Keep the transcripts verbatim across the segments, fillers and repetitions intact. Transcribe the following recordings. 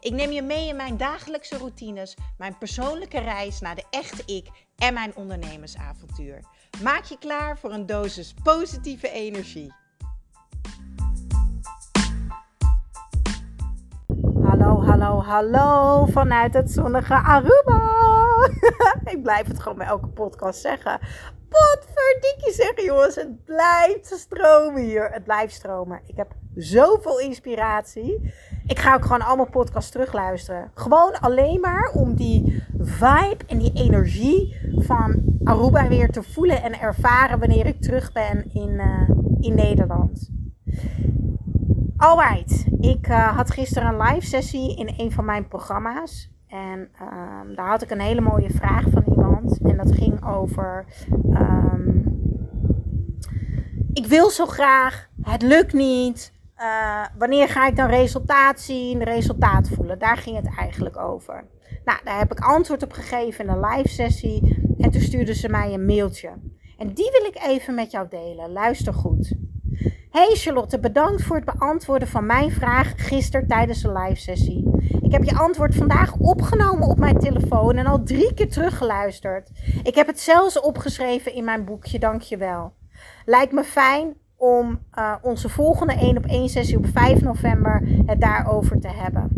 Ik neem je mee in mijn dagelijkse routines, mijn persoonlijke reis naar de echte ik en mijn ondernemersavontuur. Maak je klaar voor een dosis positieve energie. Hallo, hallo, hallo vanuit het zonnige Aruba. Ik blijf het gewoon bij elke podcast zeggen. Potverdikkie zeggen jongens, het blijft stromen hier. Het blijft stromen. Ik heb zoveel inspiratie. Ik ga ook gewoon allemaal podcasts terugluisteren. Gewoon alleen maar om die vibe en die energie van Aruba weer te voelen en ervaren wanneer ik terug ben in, uh, in Nederland. Alright, ik uh, had gisteren een live sessie in een van mijn programma's. En um, daar had ik een hele mooie vraag van iemand. En dat ging over... Um, ik wil zo graag, het lukt niet. Uh, wanneer ga ik dan resultaat zien, resultaat voelen? Daar ging het eigenlijk over. Nou, daar heb ik antwoord op gegeven in een live sessie. En toen stuurde ze mij een mailtje. En die wil ik even met jou delen. Luister goed. Hey Charlotte, bedankt voor het beantwoorden van mijn vraag gisteren tijdens de live sessie. Ik heb je antwoord vandaag opgenomen op mijn telefoon en al drie keer teruggeluisterd. Ik heb het zelfs opgeschreven in mijn boekje, dankjewel. Lijkt me fijn om uh, onze volgende één op één sessie op vijf november het daarover te hebben.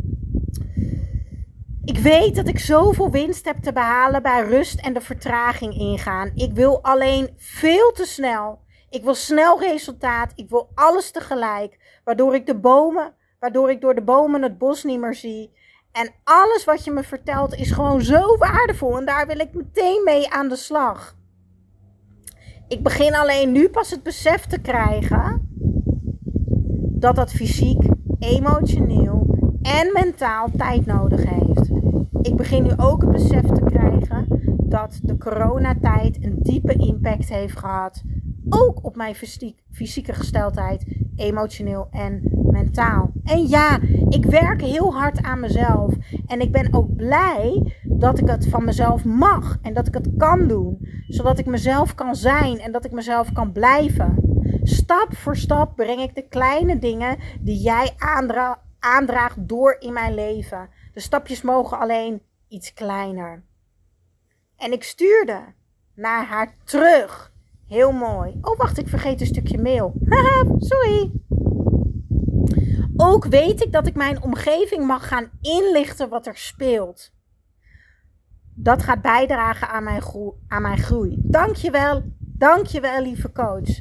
Ik weet dat ik zoveel winst heb te behalen bij rust en de vertraging ingaan. Ik wil alleen veel te snel. Ik wil snel resultaat. Ik wil alles tegelijk. Waardoor ik de bomen, waardoor ik door de bomen het bos niet meer zie. En alles wat je me vertelt is gewoon zo waardevol. En daar wil ik meteen mee aan de slag. Ik begin alleen nu pas het besef te krijgen dat dat fysiek, emotioneel en mentaal tijd nodig heeft. Ik begin nu ook het besef te krijgen dat de coronatijd een diepe impact heeft gehad. Ook op mijn fysieke gesteldheid, emotioneel en mentaal. En ja, ik werk heel hard aan mezelf. En ik ben ook blij dat ik het van mezelf mag. En dat ik het kan doen. Zodat ik mezelf kan zijn en dat ik mezelf kan blijven. Stap voor stap breng ik de kleine dingen die jij aandra- aandraagt door in mijn leven. De stapjes mogen alleen iets kleiner. En ik stuurde naar haar terug. Heel mooi. Oh, wacht, ik vergeet een stukje mail. Haha, sorry. Ook weet ik dat ik mijn omgeving mag gaan inlichten wat er speelt. Dat gaat bijdragen aan mijn, gro- aan mijn groei. Dankjewel, dankjewel lieve coach.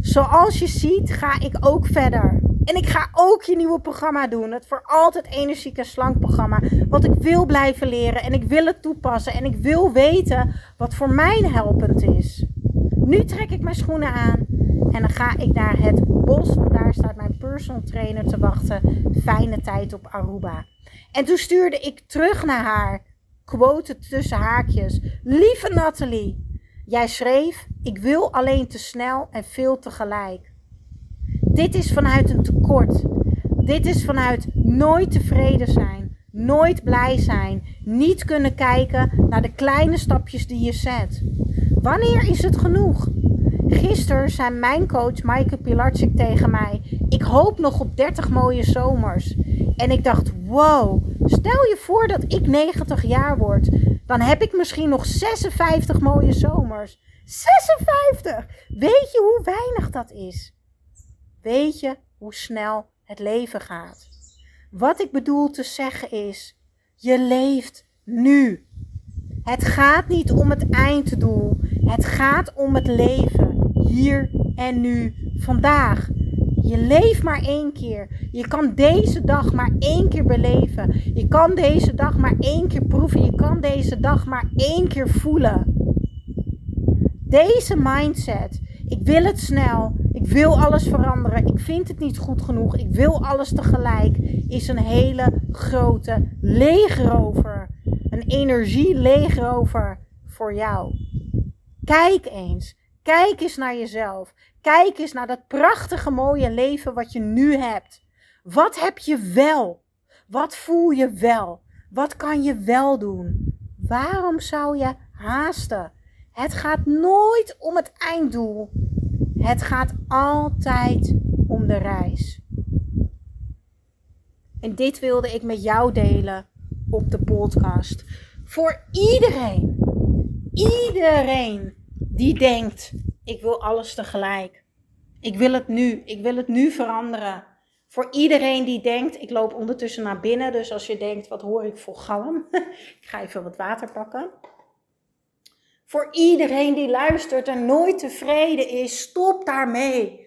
Zoals je ziet ga ik ook verder. En ik ga ook je nieuwe programma doen. Het voor altijd energiek en slank programma. Want ik wil blijven leren en ik wil het toepassen. En ik wil weten wat voor mij helpend is. Nu trek ik mijn schoenen aan en dan ga ik naar het bos, want daar staat mijn personal trainer te wachten. Fijne tijd op Aruba. En toen stuurde ik terug naar haar, quote tussen haakjes. Lieve Nathalie, jij schreef, ik wil alleen te snel en veel tegelijk. Dit is vanuit een tekort. Dit is vanuit nooit tevreden zijn, nooit blij zijn, niet kunnen kijken naar de kleine stapjes die je zet. Wanneer is het genoeg? Gisteren zei mijn coach Maik Pilarski tegen mij, ik hoop nog op dertig mooie zomers. En ik dacht, wow, stel je voor dat ik negentig jaar word. Dan heb ik misschien nog zesenvijftig mooie zomers. zesenvijftig! Weet je hoe weinig dat is? Weet je hoe snel het leven gaat? Wat ik bedoel te zeggen is, je leeft nu. Het gaat niet om het einddoel. Het gaat om het leven, hier en nu, vandaag. Je leeft maar één keer. Je kan deze dag maar één keer beleven. Je kan deze dag maar één keer proeven. Je kan deze dag maar één keer voelen. Deze mindset. Ik wil het snel. Ik wil alles veranderen. Ik vind het niet goed genoeg. Ik wil alles tegelijk. Is een hele grote leegrover. Een energie leegrover voor jou. Kijk eens. Kijk eens naar jezelf. Kijk eens naar dat prachtige mooie leven wat je nu hebt. Wat heb je wel? Wat voel je wel? Wat kan je wel doen? Waarom zou je haasten? Het gaat nooit om het einddoel. Het gaat altijd om de reis. En dit wilde ik met jou delen op de podcast. Voor iedereen. Iedereen die denkt, ik wil alles tegelijk. Ik wil het nu. Ik wil het nu veranderen. Voor iedereen die denkt, ik loop ondertussen naar binnen. Dus als je denkt, wat hoor ik voor galm? Ik ga even wat water pakken. Voor iedereen die luistert en nooit tevreden is, stop daarmee.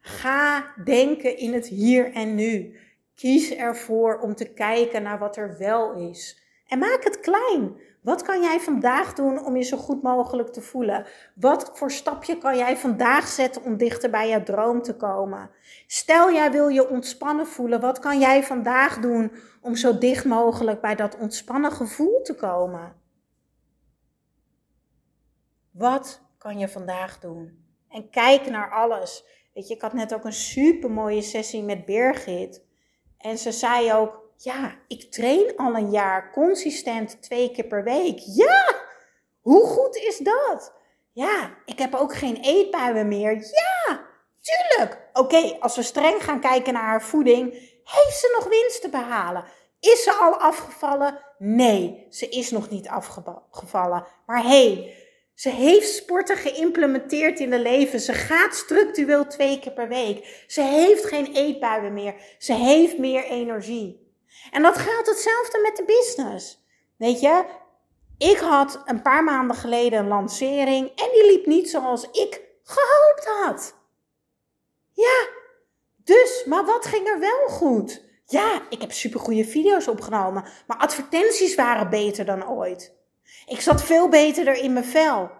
Ga denken in het hier en nu. Kies ervoor om te kijken naar wat er wel is. En maak het klein. Wat kan jij vandaag doen om je zo goed mogelijk te voelen? Wat voor stapje kan jij vandaag zetten om dichter bij jouw droom te komen? Stel jij wil je ontspannen voelen. Wat kan jij vandaag doen om zo dicht mogelijk bij dat ontspannen gevoel te komen? Wat kan je vandaag doen? En kijk naar alles. Weet je, ik had net ook een supermooie sessie met Birgit. En ze zei ook, ja, ik train al een jaar consistent twee keer per week. Ja, hoe goed is dat? Ja, ik heb ook geen eetbuien meer. Ja, tuurlijk. Oké, okay, als we streng gaan kijken naar haar voeding, heeft ze nog winst te behalen? Is ze al afgevallen? Nee, ze is nog niet afgevallen. Maar hé, hey, ze heeft sporten geïmplementeerd in haar leven. Ze gaat structureel twee keer per week. Ze heeft geen eetbuien meer. Ze heeft meer energie. En dat geldt hetzelfde met de business. Weet je, ik had een paar maanden geleden een lancering en die liep niet zoals ik gehoopt had. Ja, dus, maar wat ging er wel goed? Ja, ik heb supergoeie video's opgenomen, maar advertenties waren beter dan ooit. Ik zat veel beter in mijn vel.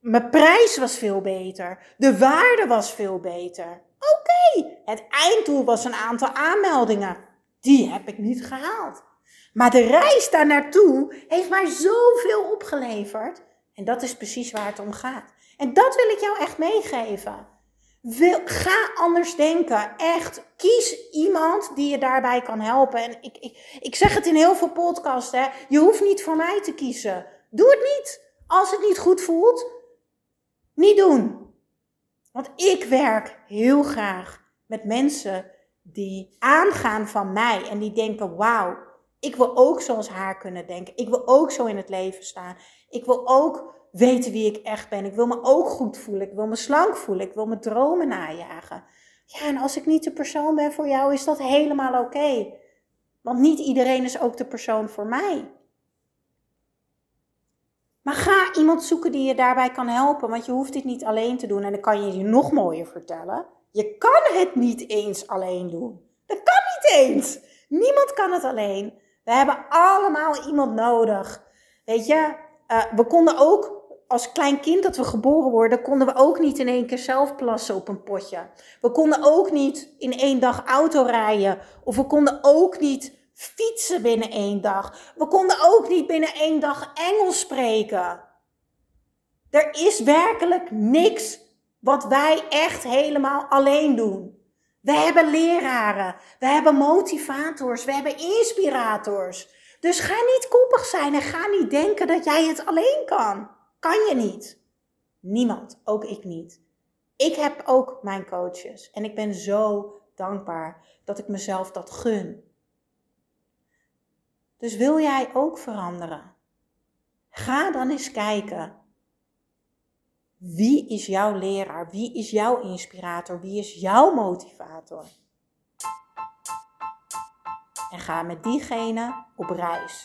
Mijn prijs was veel beter. De waarde was veel beter. Oké, okay. Het einddoel was een aantal aanmeldingen. Die heb ik niet gehaald. Maar de reis daar naartoe heeft mij zoveel opgeleverd. En dat is precies waar het om gaat. En dat wil ik jou echt meegeven. Wil, ga anders denken. Echt, kies iemand die je daarbij kan helpen. En ik, ik, ik zeg het in heel veel podcasts, hè. Je hoeft niet voor mij te kiezen. Doe het niet. Als het niet goed voelt, niet doen. Want ik werk heel graag met mensen die aangaan van mij en die denken, wauw, ik wil ook zoals haar kunnen denken. Ik wil ook zo in het leven staan. Ik wil ook weten wie ik echt ben. Ik wil me ook goed voelen. Ik wil me slank voelen. Ik wil mijn dromen najagen. Ja, en als ik niet de persoon ben voor jou, is dat helemaal oké. Okay. Want niet iedereen is ook de persoon voor mij. Maar ga iemand zoeken die je daarbij kan helpen. Want je hoeft dit niet alleen te doen. En dan kan je je nog mooier vertellen. Je kan het niet eens alleen doen. Dat kan niet eens. Niemand kan het alleen. We hebben allemaal iemand nodig. Weet je, uh, we konden ook... Als klein kind dat we geboren worden, konden we ook niet in één keer zelf plassen op een potje. We konden ook niet in één dag auto rijden. Of we konden ook niet fietsen binnen één dag. We konden ook niet binnen één dag Engels spreken. Er is werkelijk niks wat wij echt helemaal alleen doen. We hebben leraren. We hebben motivators. We hebben inspirators. Dus ga niet koppig zijn en ga niet denken dat jij het alleen kan. Kan je niet. Niemand, ook ik niet. Ik heb ook mijn coaches. En ik ben zo dankbaar dat ik mezelf dat gun. Dus wil jij ook veranderen? Ga dan eens kijken. Wie is jouw leraar? Wie is jouw inspirator? Wie is jouw motivator? En ga met diegene op reis.